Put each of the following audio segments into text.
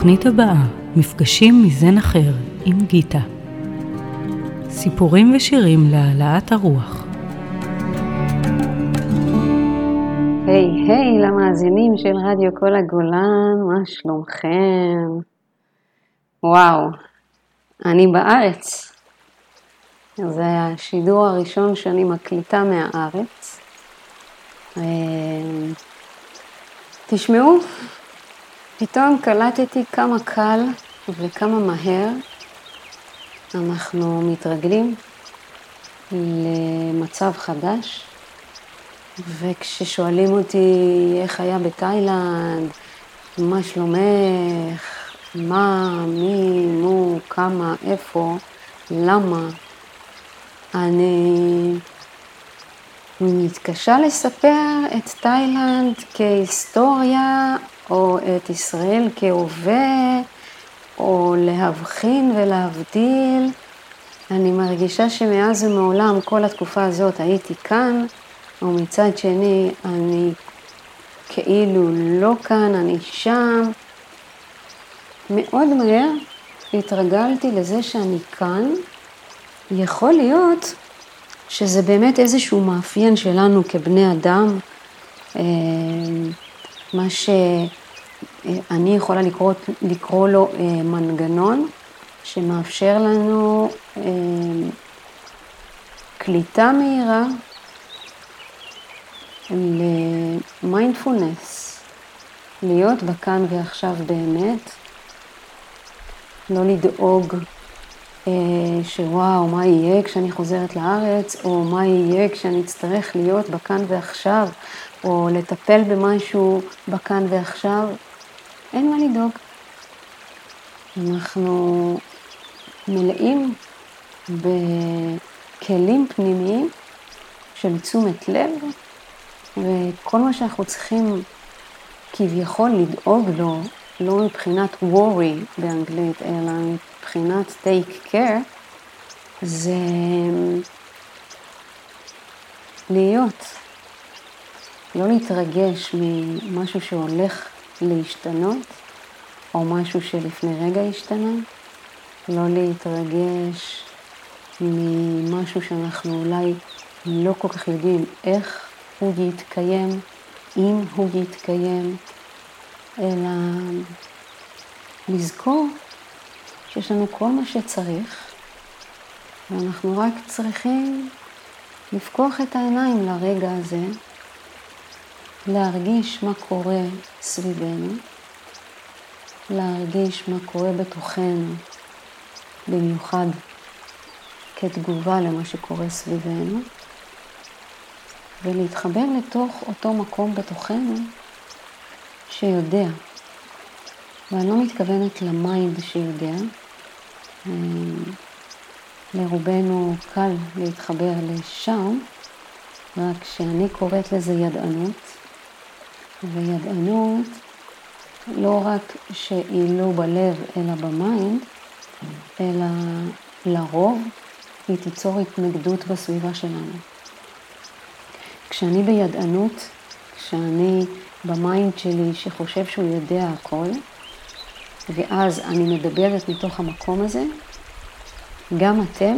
בתוכנית הבאה, מפגשים מזן אחר עם גיטה. סיפורים ושירים להעלאת הרוח. היי, למאזינים של רדיו קול הגולן, מה שלומכם? וואו, אני בארץ. זה השידור הראשון שאני מקליטה מהארץ. תשמעו, פתאום קלטתי כמה קל וכמה מהר אנחנו מתרגלים למצב חדש, וכששואלים אותי איך היה בתאילנד, מה שלומך, מה, מי, מו, כמה, איפה, למה, אני מתקשה לספר את תאילנד כהיסטוריה או את ישראל כהווה, או להבחין ולהבדיל. אני מרגישה שמאז ומעולם כל התקופה הזאת הייתי כאן, ומצד שני אני כאילו לא כאן, אני שם. מאוד מהר התרגלתי לזה שאני כאן. יכול להיות שזה באמת איזשהו מאפיין שלנו כבני אדם, מה שאני יכולה לקרוא לו מנגנון, שמאפשר לנו קליטה מהירה למיינדפולנס, להיות בכאן ועכשיו באמת, לא לדאוג שוואו, מה יהיה כשאני חוזרת לארץ, או מה יהיה כשאני אצטרך להיות בכאן ועכשיו, או לטפל במשהו בכאן ועכשיו. אין מה לדאוג. אנחנו מלאים בכלים פנימיים של תשומת לב, וכל מה שאנחנו צריכים כביכול לדאוג לו, לא מבחינת worry באנגלית, אלא מבחינת take care, זה להיות, לא להתרגש ממשהו שהולך להשתנות, או משהו שלפני רגע השתנה, לא להתרגש ממשהו שאנחנו אולי לא כל כך יודעים איך הוא יתקיים, אם הוא יתקיים, אלא לזכור שיש לנו כל מה שצריך, ואנחנו רק צריכים לפקוח את העיניים לרגע הזה, להרגיש מה קורה סביבנו, להרגיש מה קורה בתוכנו, במיוחד כתגובה למה שקורה סביבנו, ולהתחבר לתוך אותו מקום בתוכנו שיודע. ואני לא מתכוונת למיינד שיודע. לרובנו קל להתחבר לשם, רק שאני קוראת לזה ידענות. וידענות לא רק שהיא לא בלב אלא במיינד, אלא לרוב היא תיצור התנגדות בסביבה שלנו. כשאני בידענות, כשאני במיינד שלי שחושב שהוא יודע הכל, ואז אני מדברת מתוך המקום הזה, גם אתם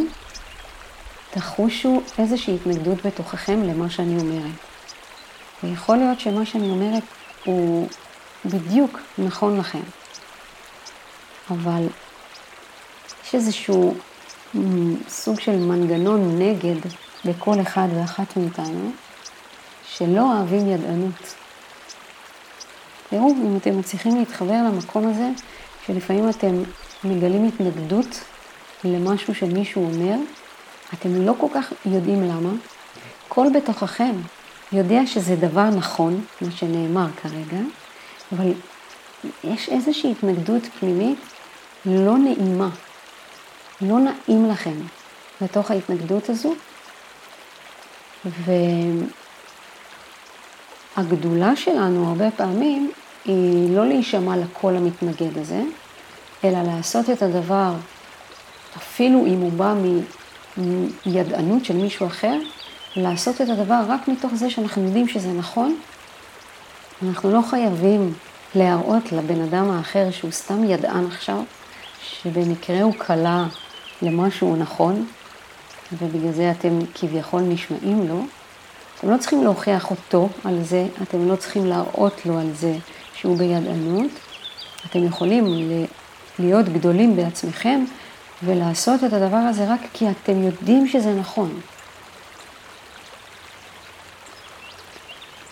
תחושו איזושהי התנגדות בתוככם למה שאני אומרת. ויכול להיות שמה שאני אומרת הוא בדיוק נכון לכם. אבל יש איזשהו סוג של מנגנון נגד בכל אחד ואחת מאיתנו, שלא אוהבים ידענות. תראו, אם אתם מצליחים להתחבר למקום הזה, שלפעמים אתם מגלים התנגדות למשהו שמישהו אומר, אתם לא כל כך יודעים למה. כל בתוככם יודע שזה דבר נכון, מה שנאמר כרגע, אבל יש איזושהי התנגדות פנימית לא נעימה. לא נעים לכם בתוך ההתנגדות הזו. והגדולה שלנו הרבה פעמים היא לא להישמע לכל המתנגד הזה, אלא לעשות את הדבר, אפילו אם הוא בא מידענות של מישהו אחר, לעשות את הדבר רק מתוך זה שאנחנו יודעים שזה נכון. אנחנו לא חייבים להראות לבן אדם האחר שהוא סתם ידען עכשיו, שבמקרה הוא קלה למשהו נכון, ובגלל זה אתם כביכול נשמעים לו. אתם לא צריכים להוכיח אותו על זה, אתם לא צריכים להראות לו על זה שהוא בידענות. אתם יכולים להיות גדולים בעצמכם ולעשות את הדבר הזה רק כי אתם יודעים שזה נכון.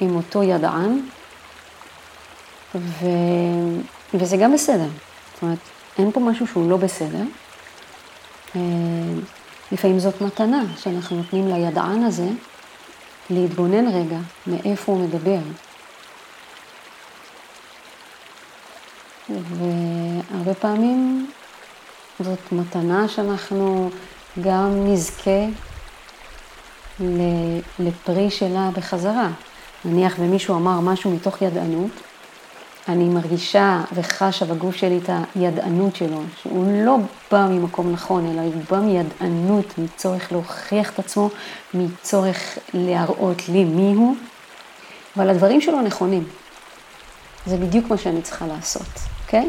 עם אותו ידען, וזה גם בסדר. זאת אומרת, אין פה משהו שהוא לא בסדר. לפעמים זאת מתנה שאנחנו נותנים לידען הזה להתבונן רגע מאיפה הוא מדבר. והרבה פעמים זאת מתנה שאנחנו גם נזכה לפרי שלה בחזרה. נניח ומישהו אמר משהו מתוך ידענות, אני מרגישה וחשה בגוף שלי את הידענות שלו, שהוא לא בא ממקום נכון, אלא הוא בא מידענות, מצורך להוכיח את עצמו, מצורך להראות לי מיהו, אבל הדברים שלו נכונים. זה בדיוק מה שאני צריכה לעשות, אוקיי?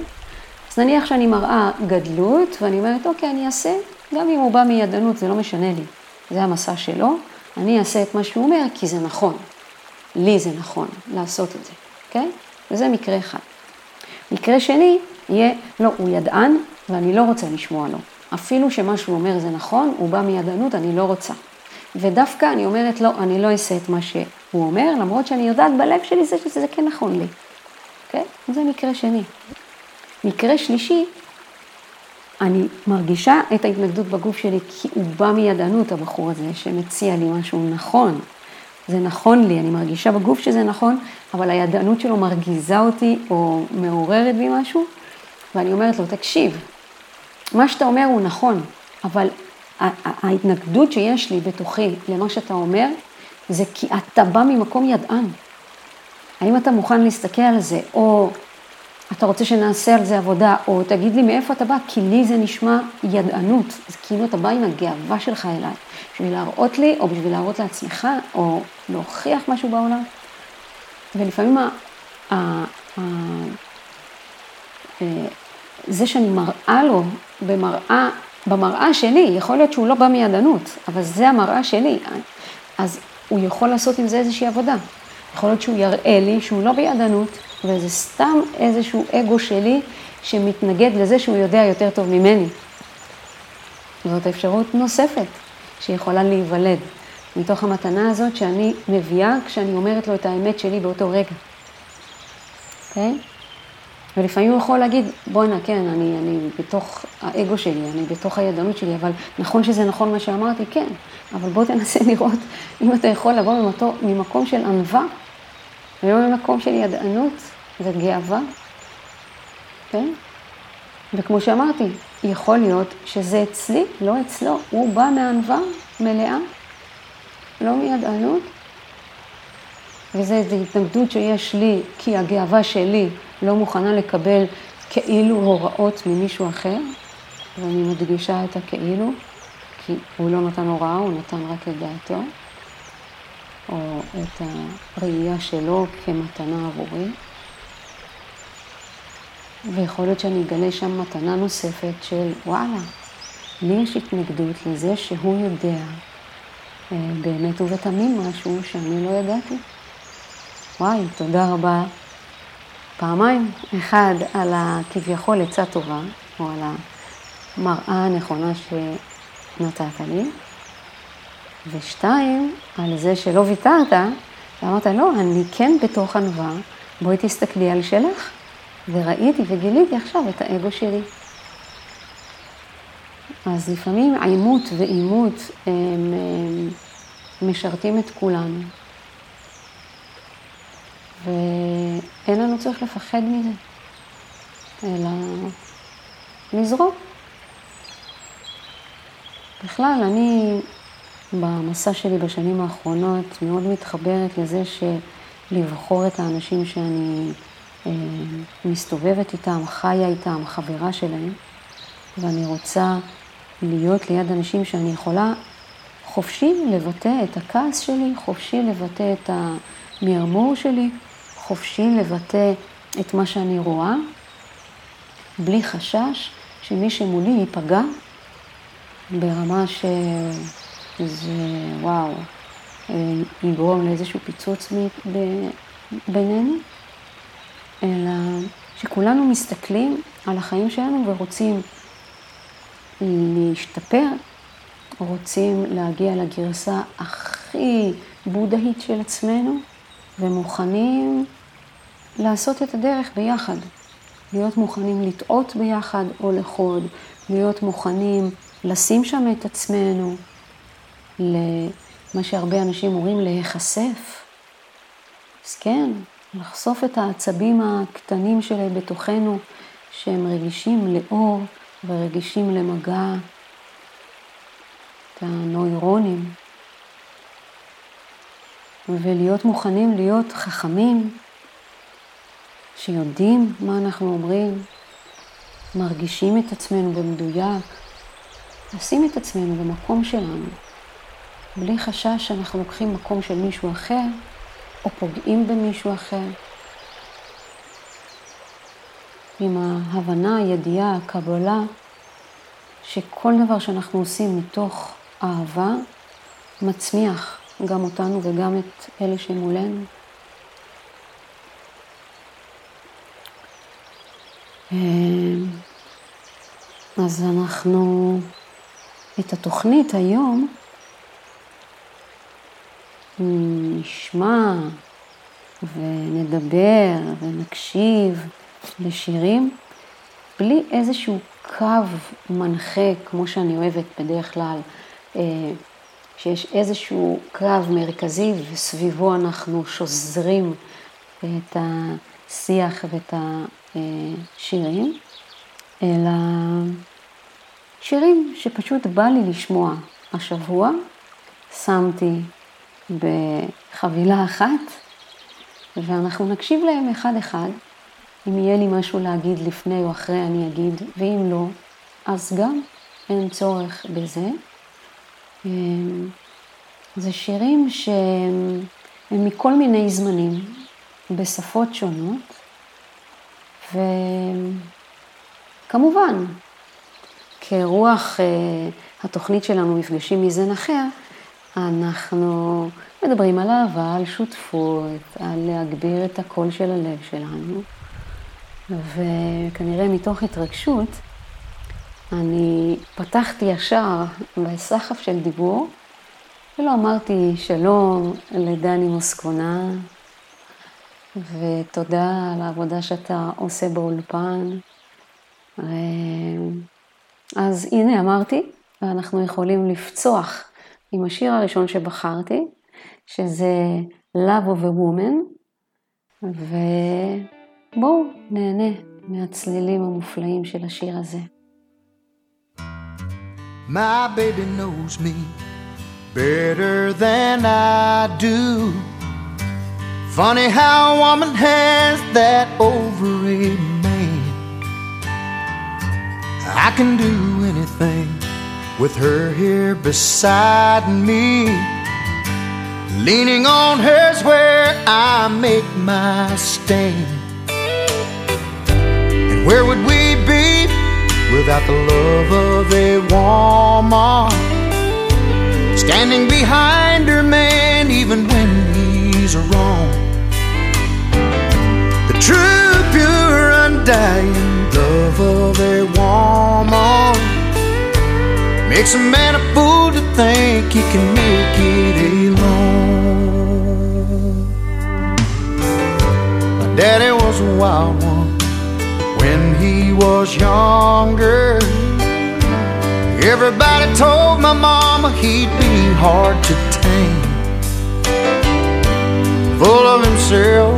אז נניח שאני מראה גדלות, ואני אומרת, אוקיי, אני אעשה, גם אם הוא בא מידענות, זה לא משנה לי. זה המסע שלו, אני אעשה את מה שהוא אומר, כי זה נכון. לי זה נכון לעשות את זה, אוקיי? וזה מקרה אחד. מקרה שני יהיה, לא, הוא ידען, ואני לא רוצה לשמוע לו. אפילו שמה שהוא אומר זה נכון, הוא בא מידענות, אני לא רוצה. ודווקא אני אומרת, לא, אני לא אעשה את מה שהוא אומר, למרות שאני יודעת בלב שלי זה שזה כן נכון לי. אוקיי? זה מקרה שני. מקרה שלישי, אני מרגישה את ההתנגדות בגוף שלי, כי הוא בא מידענות, הבחור הזה, שמציע לי משהו נכון. זה נכון לי, אני מרגישה בגוף שזה נכון, אבל הידענות שלו מרגיזה אותי או מעוררת בי משהו, ואני אומרת לו, תקשיב, מה שאתה אומר הוא נכון, אבל ההתנגדות שיש לי בתוכי למה שאתה אומר, זה כי אתה בא ממקום ידען. האם אתה מוכן להסתכל על זה, או אתה רוצה שנעשה על זה עבודה, או תגיד לי מאיפה אתה בא, כי לי זה נשמע ידענות. אז כאילו אתה בא עם הגאווה שלך אליי, בשביל להראות לי, או בשביל להראות לעצמך, או להוכיח משהו בעולם. ולפעמים זה שאני מראה לו במראה שלי, יכול להיות שהוא לא בא מידענות, אבל זה המראה שלי, אז הוא יכול לעשות עם זה איזושהי עבודה. יכול להיות שהוא יראה לי שהוא לא בידענות, וזה סתם איזשהו אגו שלי שמתנגד לזה שהוא יודע יותר טוב ממני. זאת אפשרות נוספת שיכולה להיוולד מתוך המתנה הזאת שאני מביאה כשאני אומרת לו את האמת שלי באותו רגע. אוקיי? ולפעמים הוא יכול להגיד, בוא'נה, כן, אני בתוך האגו שלי, אני בתוך הידענות שלי, אבל נכון שזה נכון מה שאמרתי? כן, אבל בוא תנסה לראות אם אתה יכול לבוא ממקום של ענווה, ולא ממקום של ידענות, זה גאווה. כן? וכמו שאמרתי, יכול להיות שזה אצלי, לא אצלו. הוא בא מענווה מלאה, לא מידענות. וזו התנגדות שיש לי, כי הגאווה שלי לא מוכנה לקבל כאילו הוראות ממישהו אחר. ואני מדגישה את הכאילו, כי הוא לא נתן הוראה, הוא נתן רק את דעתו. או את הראייה שלו כמתנה עבורי. ויכול להיות שאני אגלה שם מתנה נוספת של וואלה, לי יש התנגדות לזה שהוא יודע באמת ובתמים משהו שאני לא ידעתי. וואי, תודה רבה פעמיים. אחד על הכביכול עצה טובה, או על המראה הנכונה שנתת לי. ושתיים, על זה שלא ויתרת, ואמרת, לא, אני כן בתוך ענווה, בואי תסתכלי על שלך, וראיתי וגיליתי עכשיו את האגו שלי. אז לפעמים עימות ואימות הם משרתים את כולנו. ואין לנו צריך לפחד מזה. אלא לזרום. בכלל, אני במסע שלי בשנים האחרונות מאוד מתחברת לזה שלבחור את האנשים שאני מסתובבת איתם, חיה איתם, חברה שלהם, ואני רוצה להיות ליד אנשים שאני יכולה חופשי לבטא את הכעס שלי, חופשי לבטא את המרמור שלי, חופשי לבטא את מה שאני רואה, בלי חשש שמי שמולי ייפגע ברמה שזה, וואו, יגרום לאיזשהו פיצוץ בינינו, אלא שכולנו מסתכלים על החיים שלנו ורוצים להשתפר, רוצים להגיע לגרסה הכי בודהית של עצמנו, ומוכנים לעשות את הדרך ביחד. להיות מוכנים לטעות ביחד או לחוד, להיות מוכנים לשים שם את עצמנו, למה שהרבה אנשים אומרים להיחשף. אז כן, לחשוף את העצבים הקטנים שלי בתוכנו, שהם רגישים לאור ורגישים למגע, את הנוירונים, ולהיות מוכנים להיות חכמים, שיודעים מה אנחנו אומרים, מרגישים את עצמנו במדויק, נשים את עצמנו במקום שלנו, בלי חשש שאנחנו לוקחים מקום של מישהו אחר, או פוגעים במישהו אחר. עם ההבנה, הידיעה, הקבלה, שכל דבר שאנחנו עושים מתוך אהבה, מצמיח גם אותנו וגם את אלה שמולנו. אז אנחנו, את התוכנית היום, נשמע ונדבר ונקשיב לשירים, בלי איזשהו קו מנחה, כמו שאני אוהבת בדרך כלל, שיש איזשהו קו מרכזי וסביבו אנחנו שוזרים את השיח ואת השירים, אלא שירים שפשוט בא לי לשמוע. השבוע שמתי בחבילה אחת, ואנחנו נקשיב להם אחד אחד. אם יהיה לי משהו להגיד לפני או אחרי אני אגיד, ואם לא, אז גם אין צורך בזה. זה שירים שהם מכל מיני זמנים, בשפות שונות, וכמובן, כרוח התוכנית שלנו מפגשים מזן אחר, אנחנו מדברים על אהבה, על שותפות, על להגביר את הקול של הלב שלנו. וכנראה מתוך התרגשות, אני פתחתי ישר בסחף של דיבור, ולא אמרתי שלום לדני מוסקונה, ותודה על העבודה שאתה עושה באולפן. אז הנה אמרתי, ואנחנו יכולים לפצוח עם השיר הראשון שבחרתי, שזה Love of a Woman, בואו נהנה מהצלילים המופלאים של השיר הזה. My baby knows me better than I do. Funny how a woman has that over a man. I can do anything with her here beside me. Leaning on her's where I make my stand. Where would we be without the love of a woman? Standing behind her man even when he's wrong. The true, pure, undying love of a woman makes a man a fool to think he can make it alone. My daddy was a wild one when he was younger. Everybody told my mama he'd be hard to tame. Full of himself,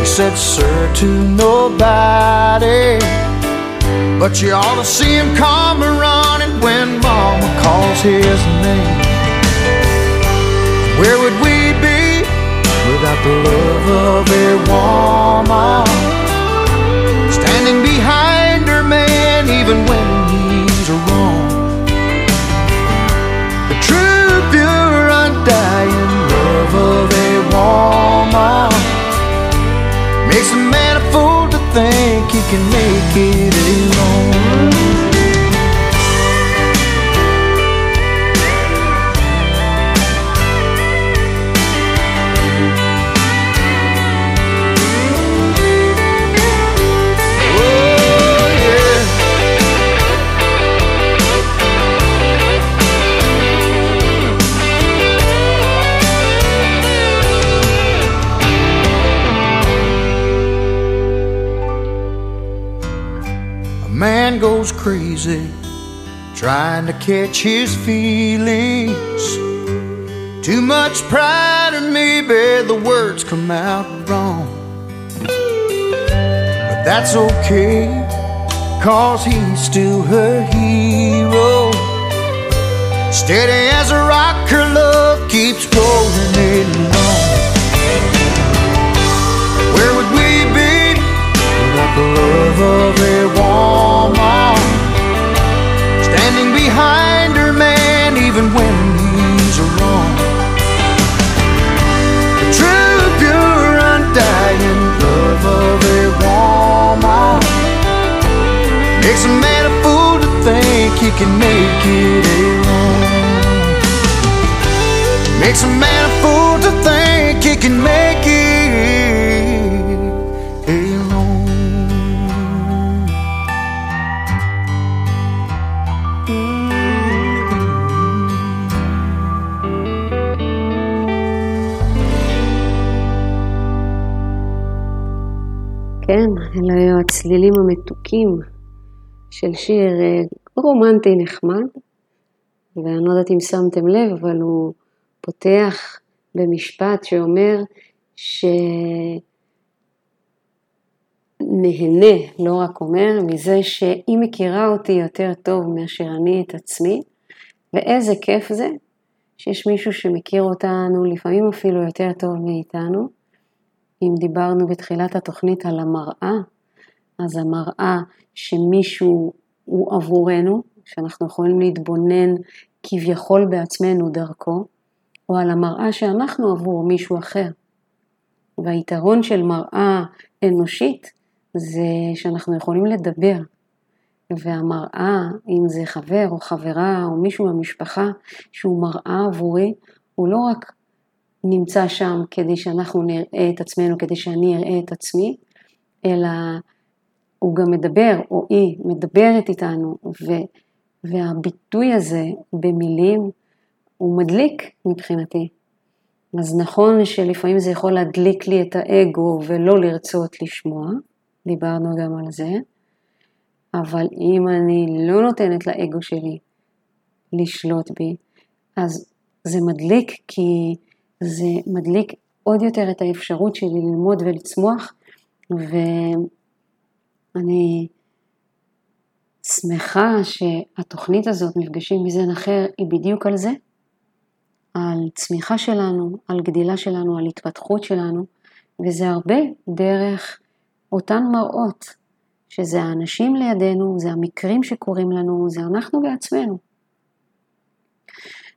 he said, sir, to nobody. But you ought to see him come running when Mama calls his name. Where would we be without the love of a woman standing behind her man even when he's wrong? The true, pure, undying love of a woman makes a man a fool to think he can make it alone. Man goes crazy trying to catch his feelings. Too much pride in maybe the words come out wrong. But that's okay, 'cause he's still her hero. Steady as a rock, her love keeps rolling it along. Where would we be without the love of a woman standing behind her man even when he's wrong? The true, pure, undying love of a woman makes a man a fool to think he can make it alone. Makes a man a fool to think he can make it alone. כן, אלה היו הצלילים המתוקים של שיר רומנטי נחמד, ואני לא יודעת אם שמתם לב, אבל הוא פותח במשפט שאומר שנהנה, לא רק אומר, מזה שהיא מכירה אותי יותר טוב מאשר אני את עצמי, ואיזה כיף זה שיש מישהו שמכיר אותנו לפעמים אפילו יותר טוב מאיתנו. אם דיברנו בתחילת התוכנית על המראה, אז המראה שמישהו הוא עבורנו, שאנחנו יכולים להתבונן כביכול בעצמנו דרכו, או על המראה שאנחנו עבור מישהו אחר. והיתרון של מראה אנושית זה שאנחנו יכולים לדבר. והמראה, אם זה חבר או חברה או מישהו במשפחה שהוא מראה עבורי, הוא לא רק נמצא שם כדי שאנחנו נראה את עצמנו, כדי שאני אראה את עצמי, אלא הוא גם מדבר, או היא מדברת איתנו, והביטוי הזה במילים הוא מדליק מבחינתי. אז נכון שלפעמים זה יכול להדליק לי את האגו ולא לרצות לשמוע, דיברנו גם על זה, אבל אם אני לא נותנת לאגו שלי לשלוט בי, אז זה מדליק, כי זה מדליק עוד יותר את האפשרות שלי ללמוד ולצמוח, ואני שמחה שהתוכנית הזאת, מפגשים מזן אחר, היא בדיוק על זה, על צמיחה שלנו, על גדילה שלנו, על התפתחות שלנו, וזה הרבה דרך אותן מראות, שזה האנשים לידינו, זה המקרים שקורים לנו, זה אנחנו בעצמנו.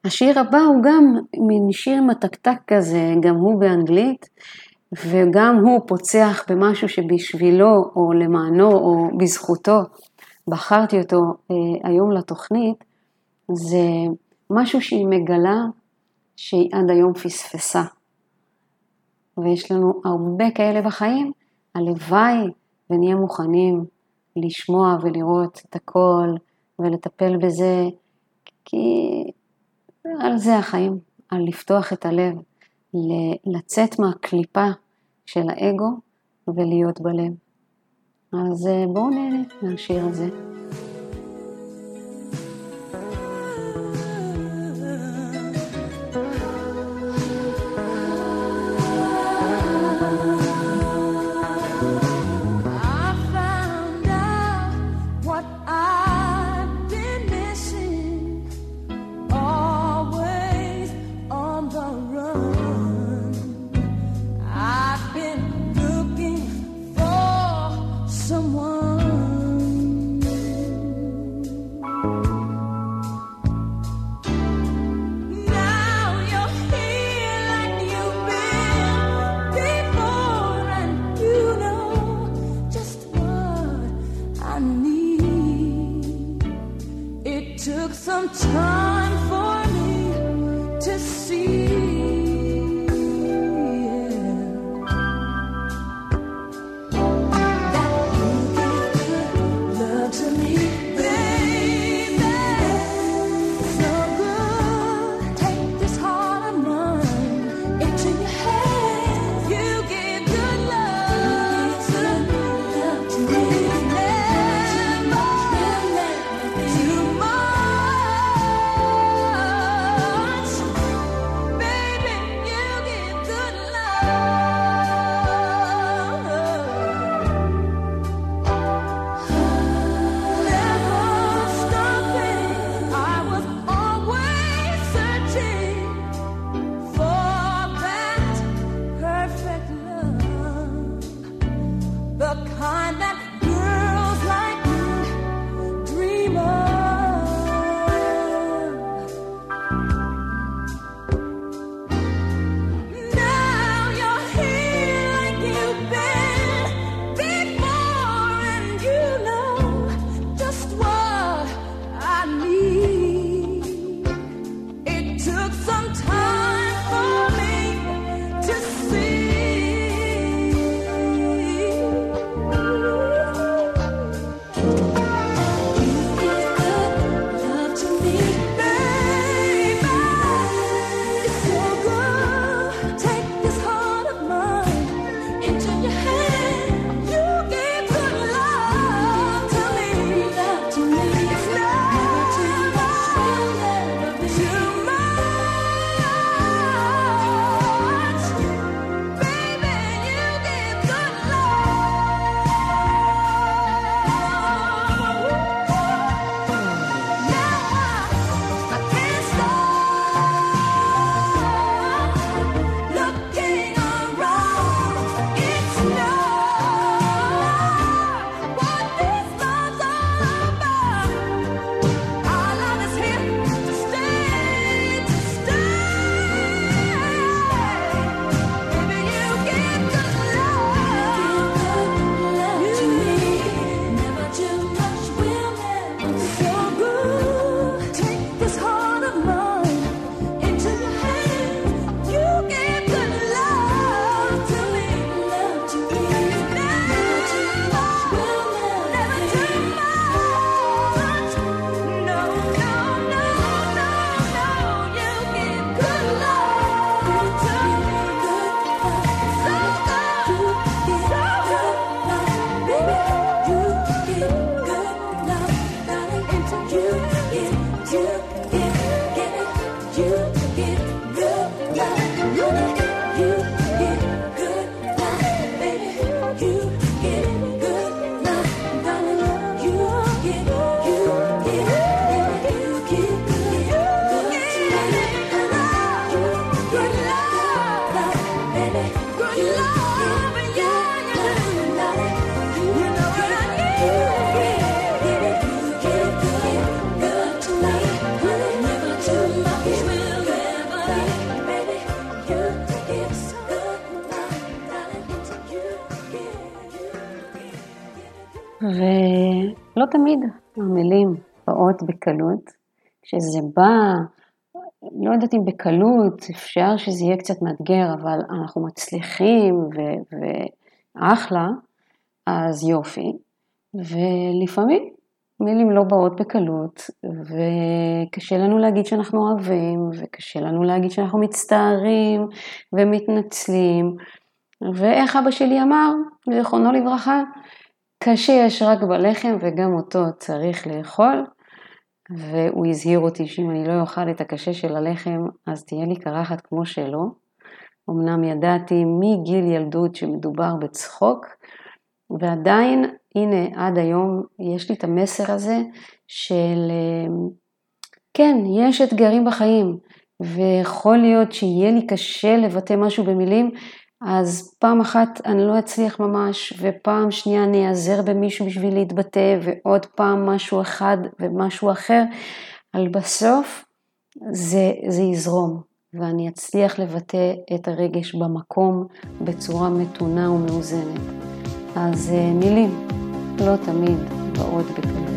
השיר הבא הוא גם מין שיר מתקתק כזה, גם הוא באנגלית, וגם הוא פוצח במשהו שבשבילו או למענו או בזכותו בחרתי אותו היום לתוכנית. זה משהו שהיא מגלה שהיא עד היום פספסה, ויש לנו הרבה כאלה בחיים. הלוואי ונהיה מוכנים לשמוע ולראות את הכל ולטפל בזה, כי על זה החיים, על לפתוח את הלב, לצאת מהקליפה של האגו ולהיות בלב. אז בואו נהנה מהשיר הזה. I found out what someone. Now you're here like you've been before, and you know just what I need. It took some time for me to see. ולא תמיד המילים באות בקלות, כשזה בא, לא יודעת אם בקלות, אפשר שזה יהיה קצת מאתגר, אבל אנחנו מצליחים ואחלה, אז יופי, ולפעמים מילים לא באות בקלות, וקשה לנו להגיד שאנחנו אוהבים, וקשה לנו להגיד שאנחנו מצטערים ומתנצלים, ואיך אבא שלי אמר, זכרונו לברכה, קשה יש רק בלחם וגם אותו צריך לאכול, והוא הזהיר אותי שאם אני לא אוכל את הקשה של הלחם, אז תהיה לי קרחת כמו שלו. אמנם ידעתי מגיל ילדות שמדובר בצחוק, ועדיין, הנה עד היום יש לי את המסר הזה של, כן, יש אתגרים בחיים, ויכול להיות שיהיה לי קשה לבטא משהו במילים, אז פעם אחת אני לא אצליח ממש, ופעם שנייה אני אעזר במישהו בשביל להתבטא, ועוד פעם משהו אחד ומשהו אחר, אבל בסוף זה יזרום, ואני אצליח לבטא את הרגש במקום בצורה מתונה ומאוזנת. אז מילים לא תמיד באות בקלות.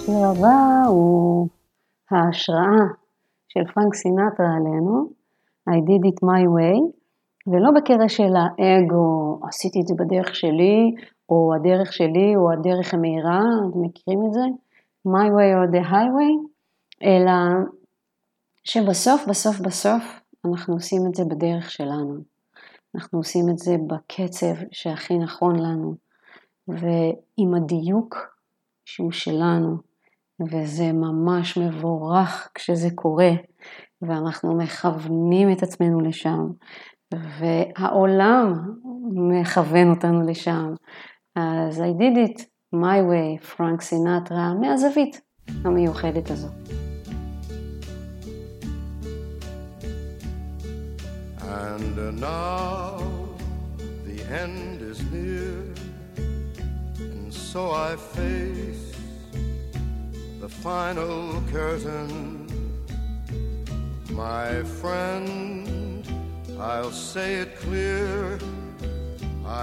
השיר הבא הוא ההשראה של פרנק סינטרה עלינו, I did it my way, ולא בקרש של האגו, עשיתי את זה בדרך שלי, או הדרך שלי, או הדרך המהירה, מכירים את זה? my way or the highway, אלא שבסוף, בסוף, אנחנו עושים את זה בדרך שלנו. אנחנו עושים את זה בקצב שהכי נכון לנו, ועם הדיוק שהוא שלנו, וזה ממש מבורך כשזה קורה, ואנחנו מכוונים את עצמנו לשם, והעולם מכוון אותנו לשם. אז I did it my way, פרנק סינטרה, מהזווית המיוחדת הזו. And now the end is near, so I face the final curtain. My friend, I'll say it clear,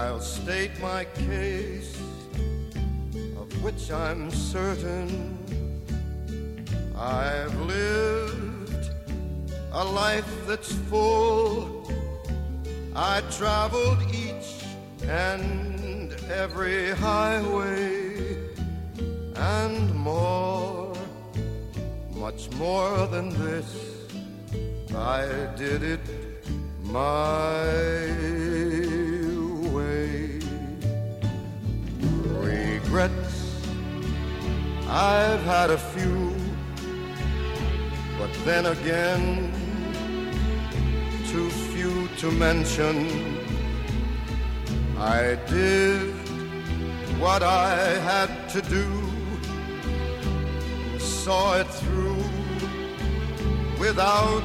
I'll state my case, of which I'm certain. I've lived a life that's full, I traveled each and every highway and more, much more than this, I did it my way. Regrets, I've had a few, but then again, too few to mention. I did what I had to do, saw it through without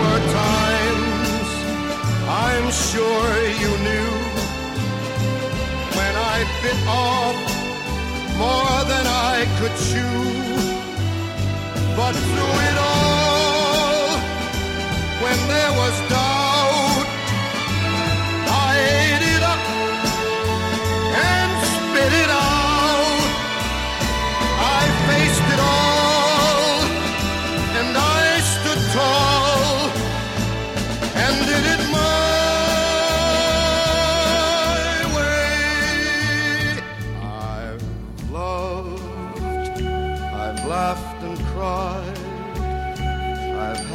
were times I'm sure you knew when I bit off more than I could chew, but through it all, when there was doubt, I ate it up and spit it out. I faced it all and I stood tall and did it my way. I've loved, I've laughed and cried, I've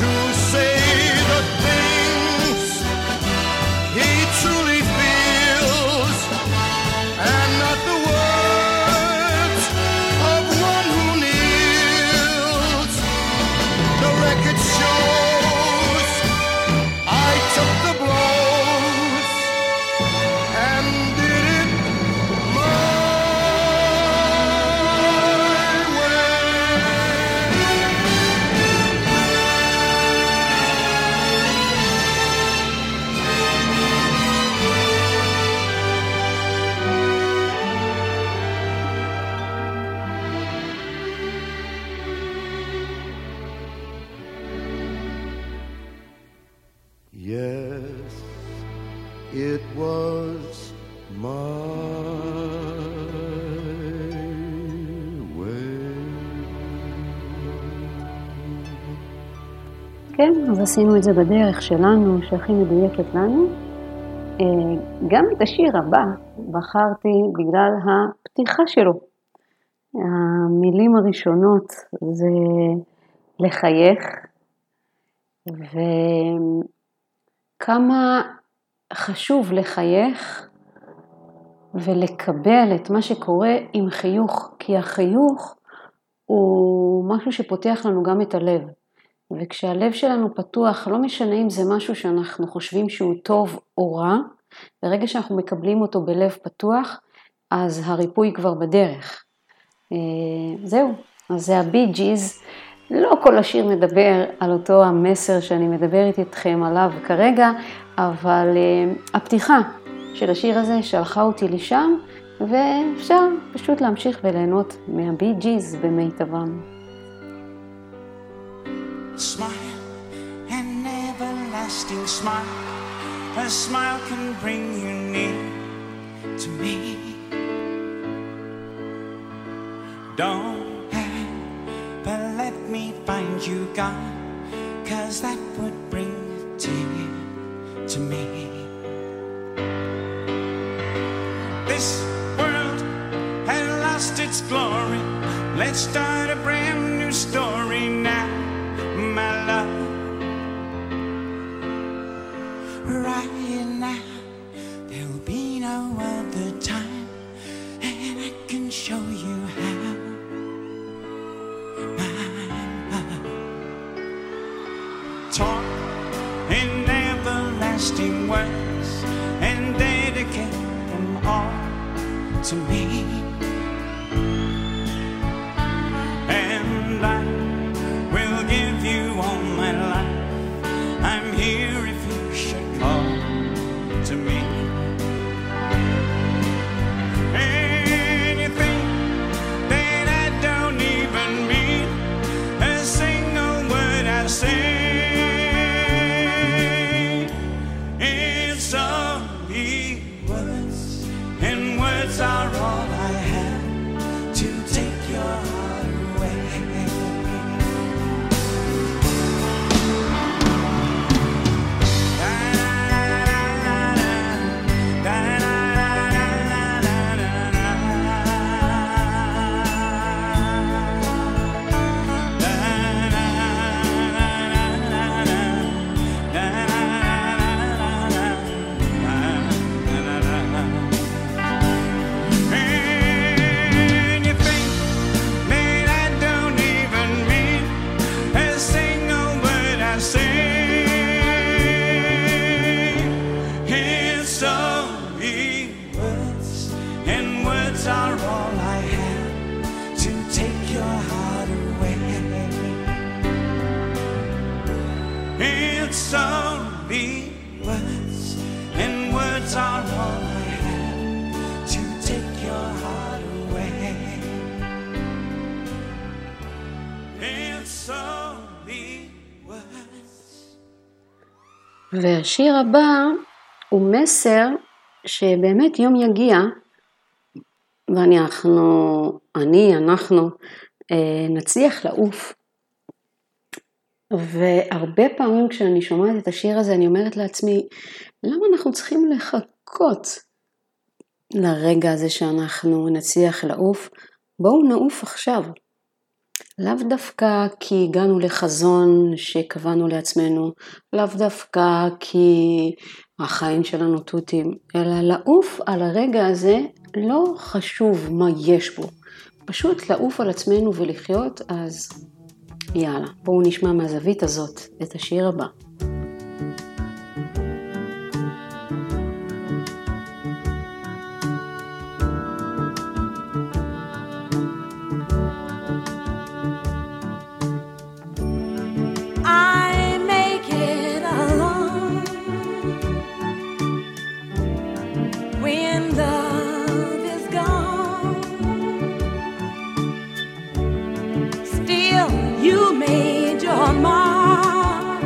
to say the things he truly feels, and not the words of one who record shows I took the blows and did it my way. It was my way. כן, אז עשינו את זה בדרך שלנו, שהכי מדויקת לנו. גם את השיר הבא בחרתי בגלל הפתיחה שלו. המילים הראשונות זה לחייך, וכמה חשוב לחייך ולקבל את מה שקורה עם חיוך, כי החיוך הוא משהו שפותח לנו גם את הלב. וכשהלב שלנו פתוח, לא משנה אם זה משהו שאנחנו חושבים שהוא טוב או רע, ברגע שאנחנו מקבלים אותו בלב פתוח, אז הריפוי כבר בדרך. זהו, אז זה הבי-ג'יז. לא כל השיר מדבר על אותו המסר שאני מדברת איתכם עליו כרגע, אבל הפתיחה של השיר הזה שלחה אותי לשם, ואפשר פשוט להמשיך וליהנות מהבי-ג'יז במיטבם. Smile, an everlasting smile, a smile can bring you near to me. Don't ever let and you gone, 'cause that would bring a tear to me. This world had lost its glory. Let's start a brand new story now, my love. Right now, there'll be no other time, and I can show you how. Talk in everlasting words and dedicate them all to me. And I will give you all my life. I'm here if you should call to me. Anything that I don't even mean, a single word I say. והשיר הבא הוא מסר שבאמת יום יגיע ואנחנו נצליח לעוף. והרבה פעמים כשאני שומעת את השיר הזה אני אומרת לעצמי, למה אנחנו צריכים לחכות לרגע הזה שאנחנו נצליח לעוף? בואו נעוף עכשיו. לאו דווקא כי הגענו לחזון שקבענו לעצמנו, לאו דווקא כי החיים שלנו תותים, אלא לעוף על הרגע הזה. לא חשוב מה יש בו, פשוט לעוף על עצמנו ולחיות. אז יאללה, בואו נשמע מהזווית הזאת את השיר הבא. You made your mark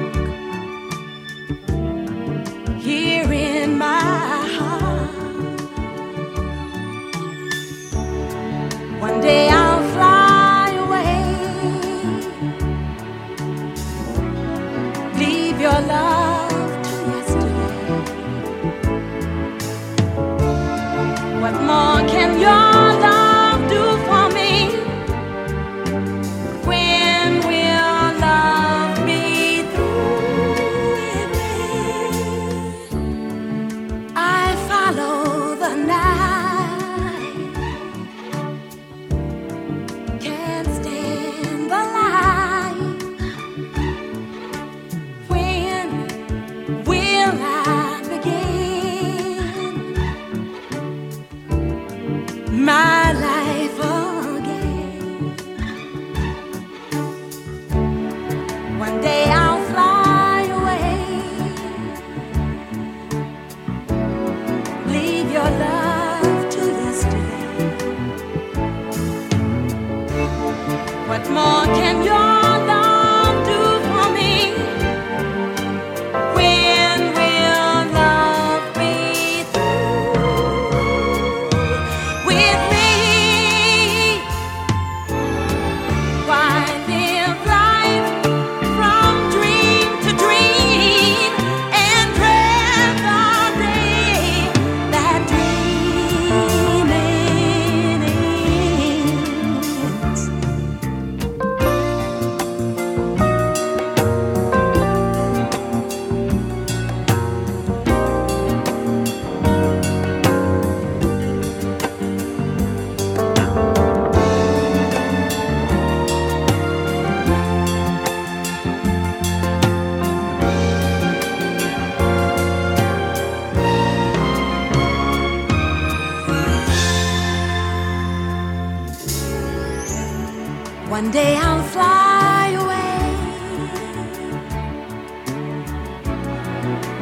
Someday I'll fly away.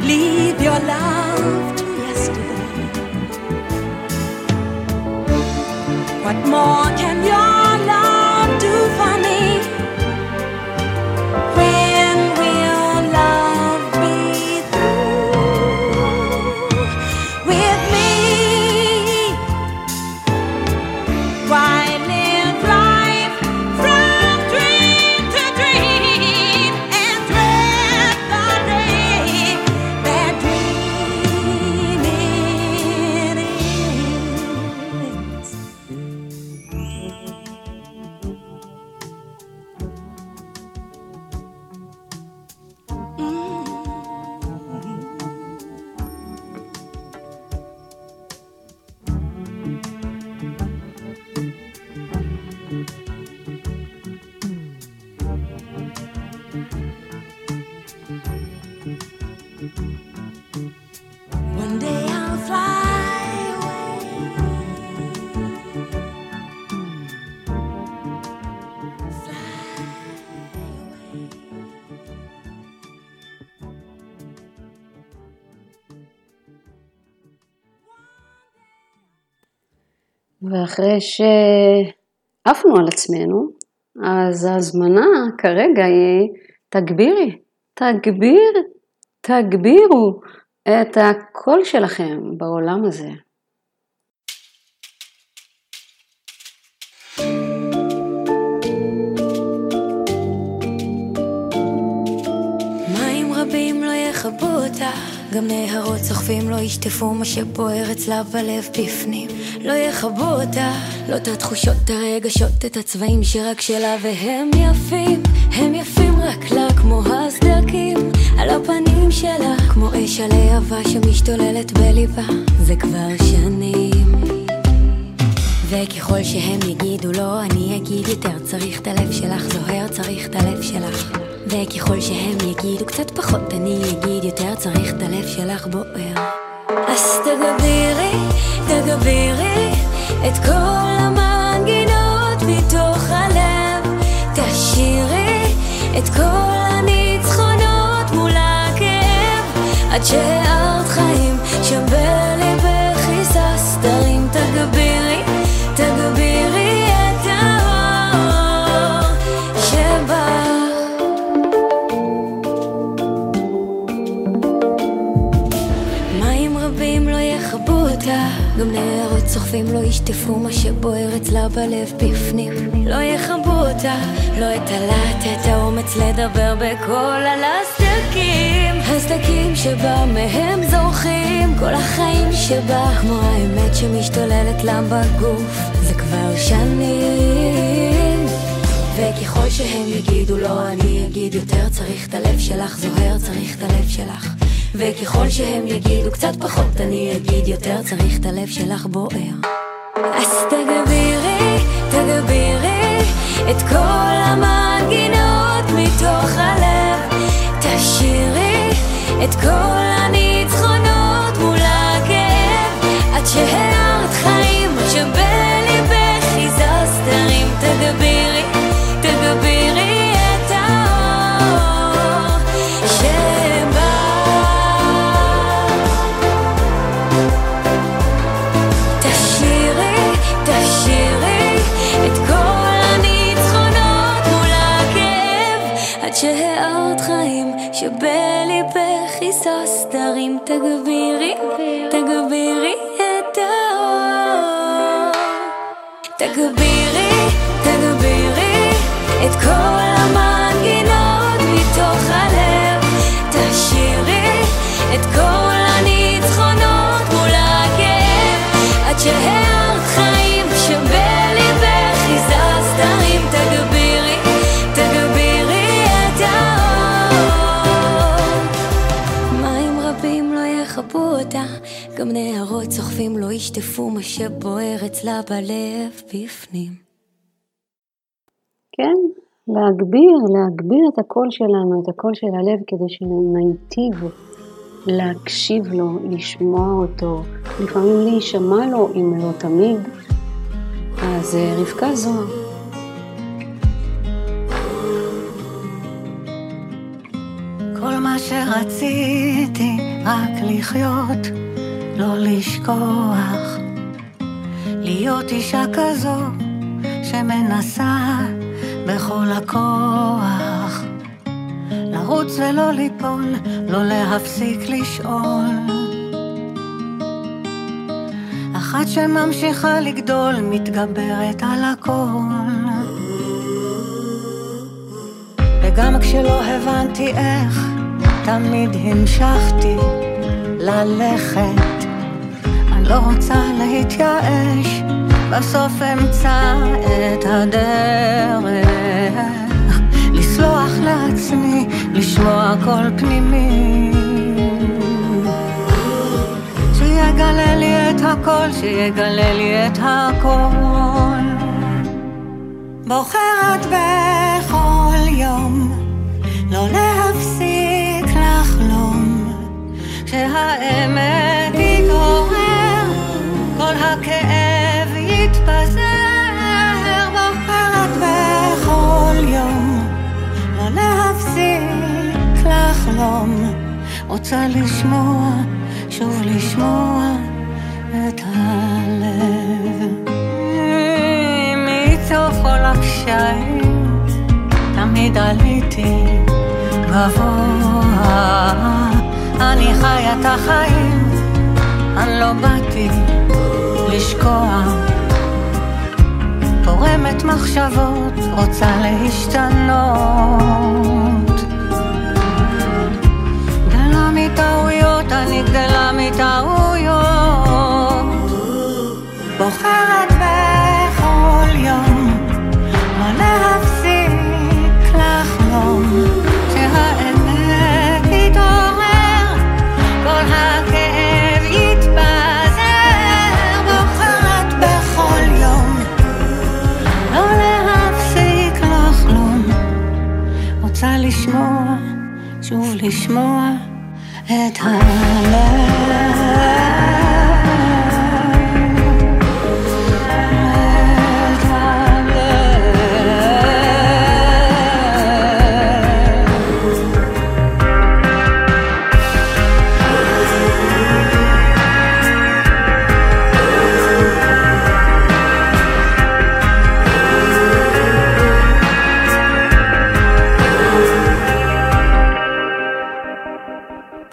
Leave your love to yesterday. What more can your love do for me? When will love be through with me? Why live life from dream to dream and dread the day that dream it ends? One day I'll fly away. ואחרי שעפנו על עצמנו, אז ההזמנה כרגע היא תגבירי, תגבירו את הקול שלכם בעולם הזה. מים רבים לא יחבו אותה, גם נהרות סוחפים לא ישטפו מה שבוער אצלה בלב בפנים. לא יחבו אותה, לא את התחושות, את הרגשות, את הצבעים שרק שלה, והם יפים, הם יפים רק לה, כמו הסדקים על הפנים שלה, כמו אש על אהבה שמשתוללת בליבה, זה כבר שנים. וככל שהם יגידו לא, אני אגיד יותר, צריך את הלב שלך זוהר, צריך את הלב שלך. וככל שהם יגידו קצת פחות, אני אגיד יותר, צריך את הלב שלך בוער. אז תגבירי, תגבירי את כל המנגינות מתוך הלב, תשאירי את כל הניצחונות מול הכאב, עד שארת חיים שם בלבך הסתרים. תגבירי, תגבירי את האור שבא. מים רבים לא יחבו אותה, גם נהרות סוחפים לא ישטפו מה שבוער אצלה בלב בפנים. לא יחבו אותה, לא את הלט, את האומץ לדבר בכל על הסדקים, הסדקים שבה מהם זורחים כל החיים שבה, כמו האמת שמשתוללת לה בגוף, זה כבר שנים. וככל שהם יגידו לא, אני אגיד יותר, צריך את הלב שלך זוהר, צריך את הלב שלך. וככל שהם יגידו קצת פחות, אני אגיד יותר, צריך את הלב שלך בוער. אז תגבירי, תגבירי את כל המנגינות מתוך הלב, תשאירי את כל הניצחונות מול הכאב, עד שהארת חיים שבליבך הסתרים. תגבירי, תגבירי את האור שבא. שהארת חיים שבליבך הסתרים. תגבירי, תגבירי את האור, תגבירי, תגבירי את כל המנגינות מתוך הלב, תשאירי את כל הניצחונות מול הכאב, עד שהארת חיים שבליבך הסתרים. תגבירי, תגבירי. מים רבים לא יחבו אותה, גם נהרות סוחפים לא ישטפו מה שבוער אצלה בלב בפנים. כן, להגביר את הקול שלנו, את הקול של הלב, כדי שנטיב להקשיב לו, לשמוע אותו, לפעמים להישמע לו, אם לא תמיד. אז רבקה זוהר. שרציתי רק לחיות, לא לשכוח, להיות אישה כזו שמנסה בכל הכוח, לרוץ ולא ליפול, לא להפסיק לשאול, אחת שממשיכה לגדול, מתגברת על הכל. וגם כשלא הבנתי איך, תמיד המשכתי ללכת. אני לא רוצה להתייאש, בסוף אמצא את הדרך. לסלוח לעצמי, לשמוע קול פנימי. שיגלה לי את הכל, שיגלה לי את הכל. בוחרת בכל יום לא להפסיק לחלום, כשהאמת תתעורר כל הכאב יתפזר. בוחרת בכל יום לא להפסיק לחלום, רוצה לשמוע, שוב לשמוע את הלב. סוף כל הקשיים תמיד עליתי גבוה, אני חיה את החיים, אני לא באתי לשקוע, פורמת מחשבות, רוצה להשתנות, גדלה מטעויות, אני גדלה מטעויות. בוחרת בכל יום להפסיק לחלום, שהאמת יתעורר, כל הכאב יתפזר. בוחרת בכל יום לא להפסיק לחלום, רוצה לשמוע, שוב לשמוע את הלב.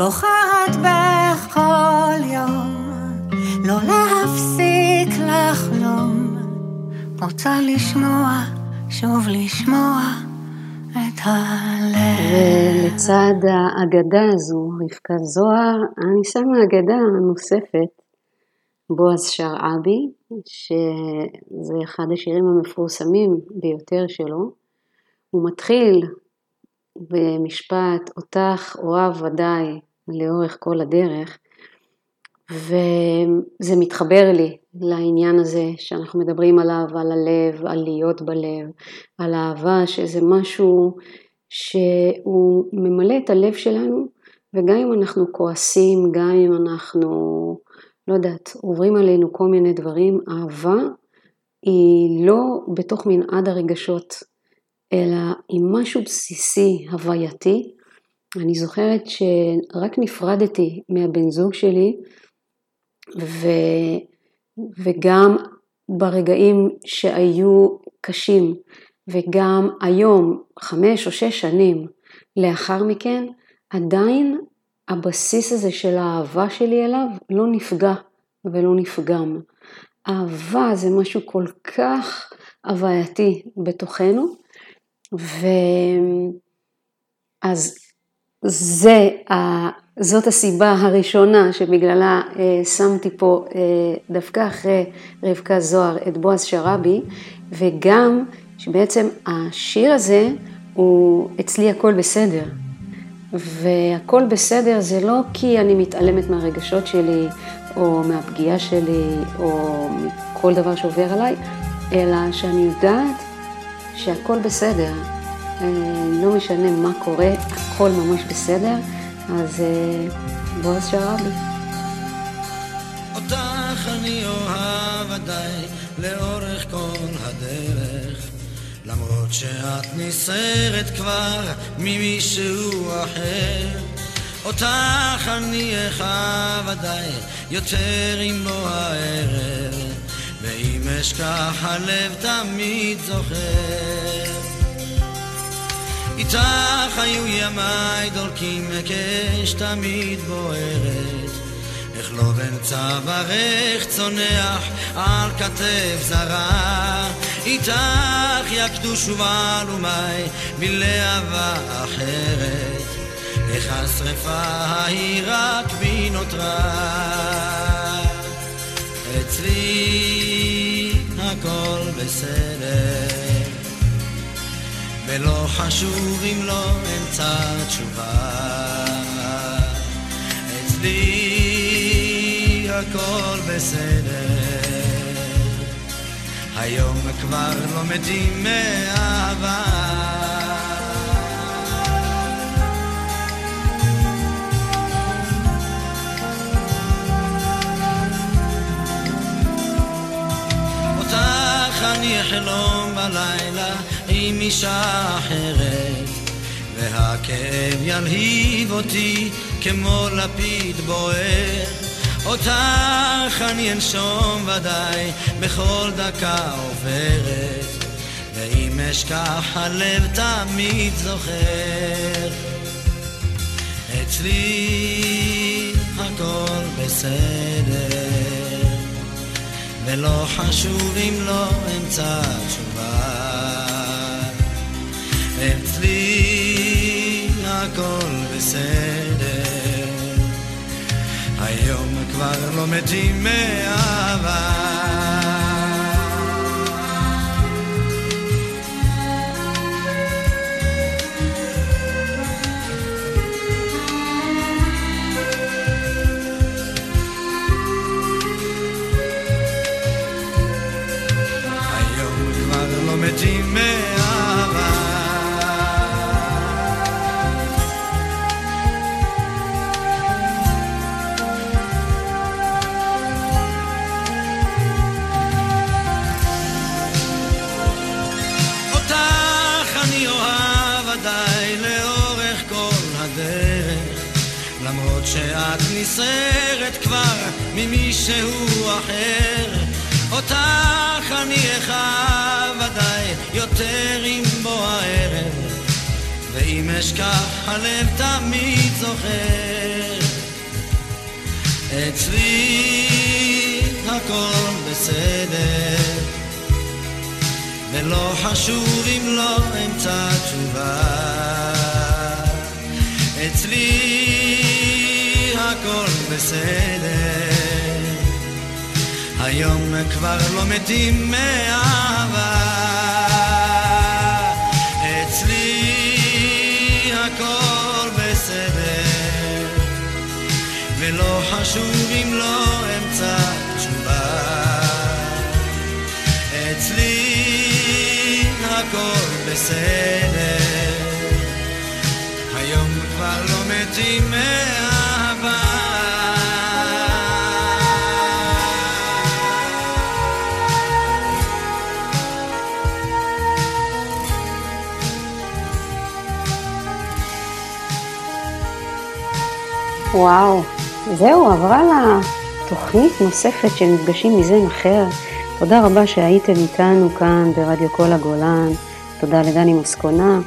בוחרת בכל יום לא להפסיק לחלום, רוצה לשמוע, שוב לשמוע את הלב. ולצד האגדה הזו, רבקה זוהר, אני שמה אגדה נוספת, בועז שרעבי, שזה אחד השירים המפורסמים ביותר שלו. הוא מתחיל במשפט, אותך אוהב ודאי לאורך כל הדרך, וזה מתחבר לי לעניין הזה שאנחנו מדברים עליו, על הלב, על להיות בלב, על אהבה, שזה משהו שהוא ממלא את הלב שלנו, וגם אם אנחנו כועסים, גם אם אנחנו, לא יודעת, עוברים עלינו כל מיני דברים, אהבה היא לא בתוך מנעד הרגשות, אלא היא משהו בסיסי, הווייתי. אני זוכרת שרק נפרדתי מהבן זוג שלי, וגם ברגעים שהיו קשים, וגם היום, 5 או 6 שנים לאחר מכן, עדיין הבסיס הזה של האהבה שלי אליו לא נפגע ולא נפגם. אהבה זה משהו כל כך הווייתי בתוכנו, ואז זאת הסיבה הראשונה שבגללה שמתי פה דווקא אחרי רבקה זוהר את בועז שרעבי, וגם שבעצם השיר הזה הוא אצלי הכל בסדר. והכל בסדר זה לא כי אני מתעלמת מהרגשות שלי או מהפגיעה שלי או כל דבר שעובר עליי, אלא שאני יודעת שהכל בסדר, לא משנה מה קורה, הכל ממש בסדר. אז בועז שרעבי. אותך אני אוהב עדיין לאורך כל הדרך, למרות שאת נסערת כבר ממישהו אחר. אותך אני אחב עדיין יותר עם בוא הערב, ואם אשכח הלב תמיד זוכר. איתך היו ימיי דולקים מקש תמיד בוערת, איך לא בן צווארך צונח על כתף זרה. איתך יקדושו מעלומי בלהבה אחרת, איך השרפה היא רק בי נותרה. אצלי הכל בסדר, ולא חשוב אם לא אמצא תשובה. אצלי הכל בסדר, היום כבר לא מתים מאהבה. אותך אני אחלום בלילה עם אישה אחרת, והכאב ילהיב אותי כמו לפיד בוער. אותך אני אנשום ודאי בכל דקה עוברת, ואם אשכח הלב תמיד זוכר. אצלי הכל בסדר, ולא חשוב אם לא אמצא תשובה. אצלי הכל בסדר, היום כבר לא מתים מאהבה. היום כבר לא מתים מאהבה. שאת נסערת כבר ממישהו אחר, אותך אני אחב עדיין יותר עם בוא הערב, ואם אשכח הלב תמיד זוכר. אצלי הכל בסדר, ולא חשוב אם לא אמצא תשובה. אצלי הכל בסדר, היום כבר לא מתים מאהבה. אצלי הכל בסדר, ולא חשוב אם לא אמצא תשובה. אצלי הכל בסדר, היום כבר לא מתים מאהבה. וואו, זהו, עברה לה תוכנית נוספת של מפגשים מזן אחר. תודה רבה שהייתם איתנו כאן ברדיו קול הגולן. תודה לדני מוסקונה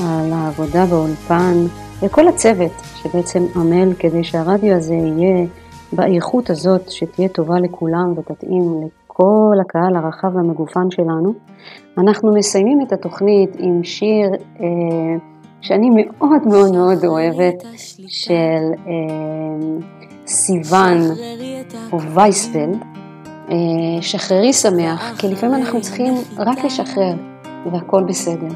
על העבודה באולפן, וכל הצוות שבעצם עמל כדי שהרדיו הזה יהיה באיכות הזאת, שתהיה טובה לכולם ותתאים לכל הקהל הרחב והמגוון שלנו. אנחנו מסיימים את התוכנית עם שיר שאני מאוד מאוד מאוד אוהבת, של סיוון או וייספלד, שחררי שמח, כי לפעמים אנחנו צריכים רק לשחרר והכל בסדר.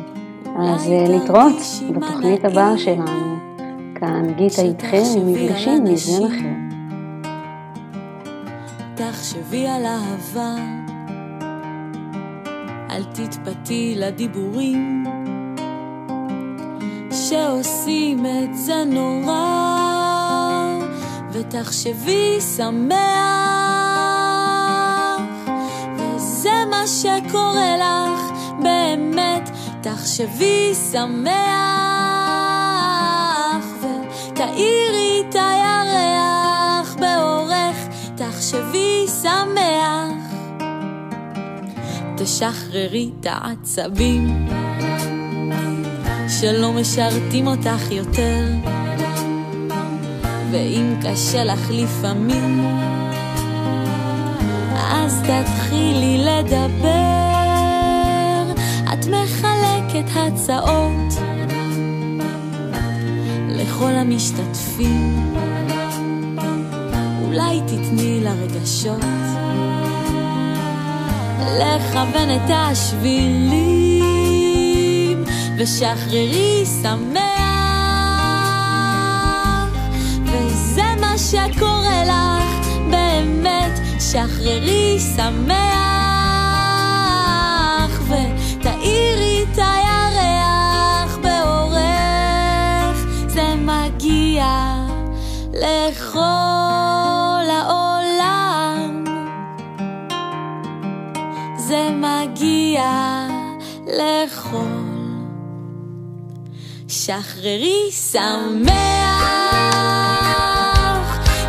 אז להתראות בתוכנית הבאה שלנו, כאן גיטה איתכם ומפגשים מזן אחר. תחשבי על אהבה, אל תתפתי לדיבורים שעושים את זה נורא, ותחשבי שמח, וזה מה שקורה לך באמת. תחשבי שמח ותאירי את הירח באורך, תחשבי שמח, תשחררי את העצבים שלא משרתים אותך יותר, ואם קשה לך לפעמים אז תתחילי לדבר. את מחלקת הצעות לכל המשתתפים, אולי תתני לרגשות לכוון את השבילים, ושחררי שמח, וזה מה שקורה לך באמת, שחררי שמח, ותאירי את הירח באורך, זה מגיע לכל העולם, זה מגיע לכל, שחררי שמח,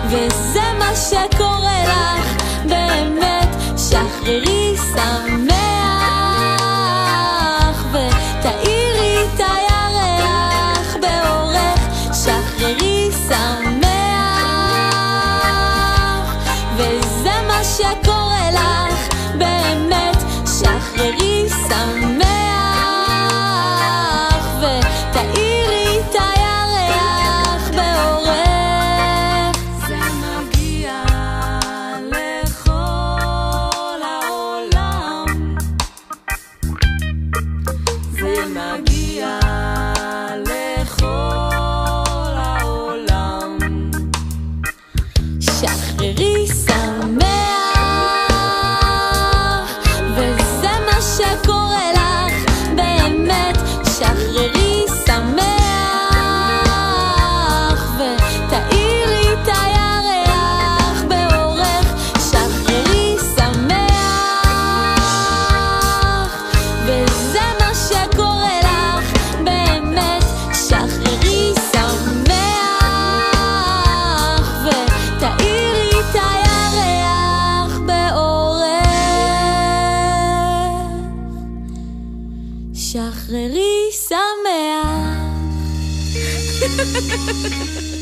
וזה מה שקורה לך באמת, שחררי שמח, ותאירי את הירח באורך, שחררי שמח, וזה מה שקורה לך באמת, שחררי שמח, ותאירי את הירח באורך, זה מגיע לכל העולם, זה מגיע לכל העולם, שחררי שמח, שקורה לך באמת, שחררי שמח, ותאירי את הירח באורך, שחררי שמח, וזה מה שקורה לך באמת, שחררי שמח, ותאירי את הירח באורך, שחררי שמח.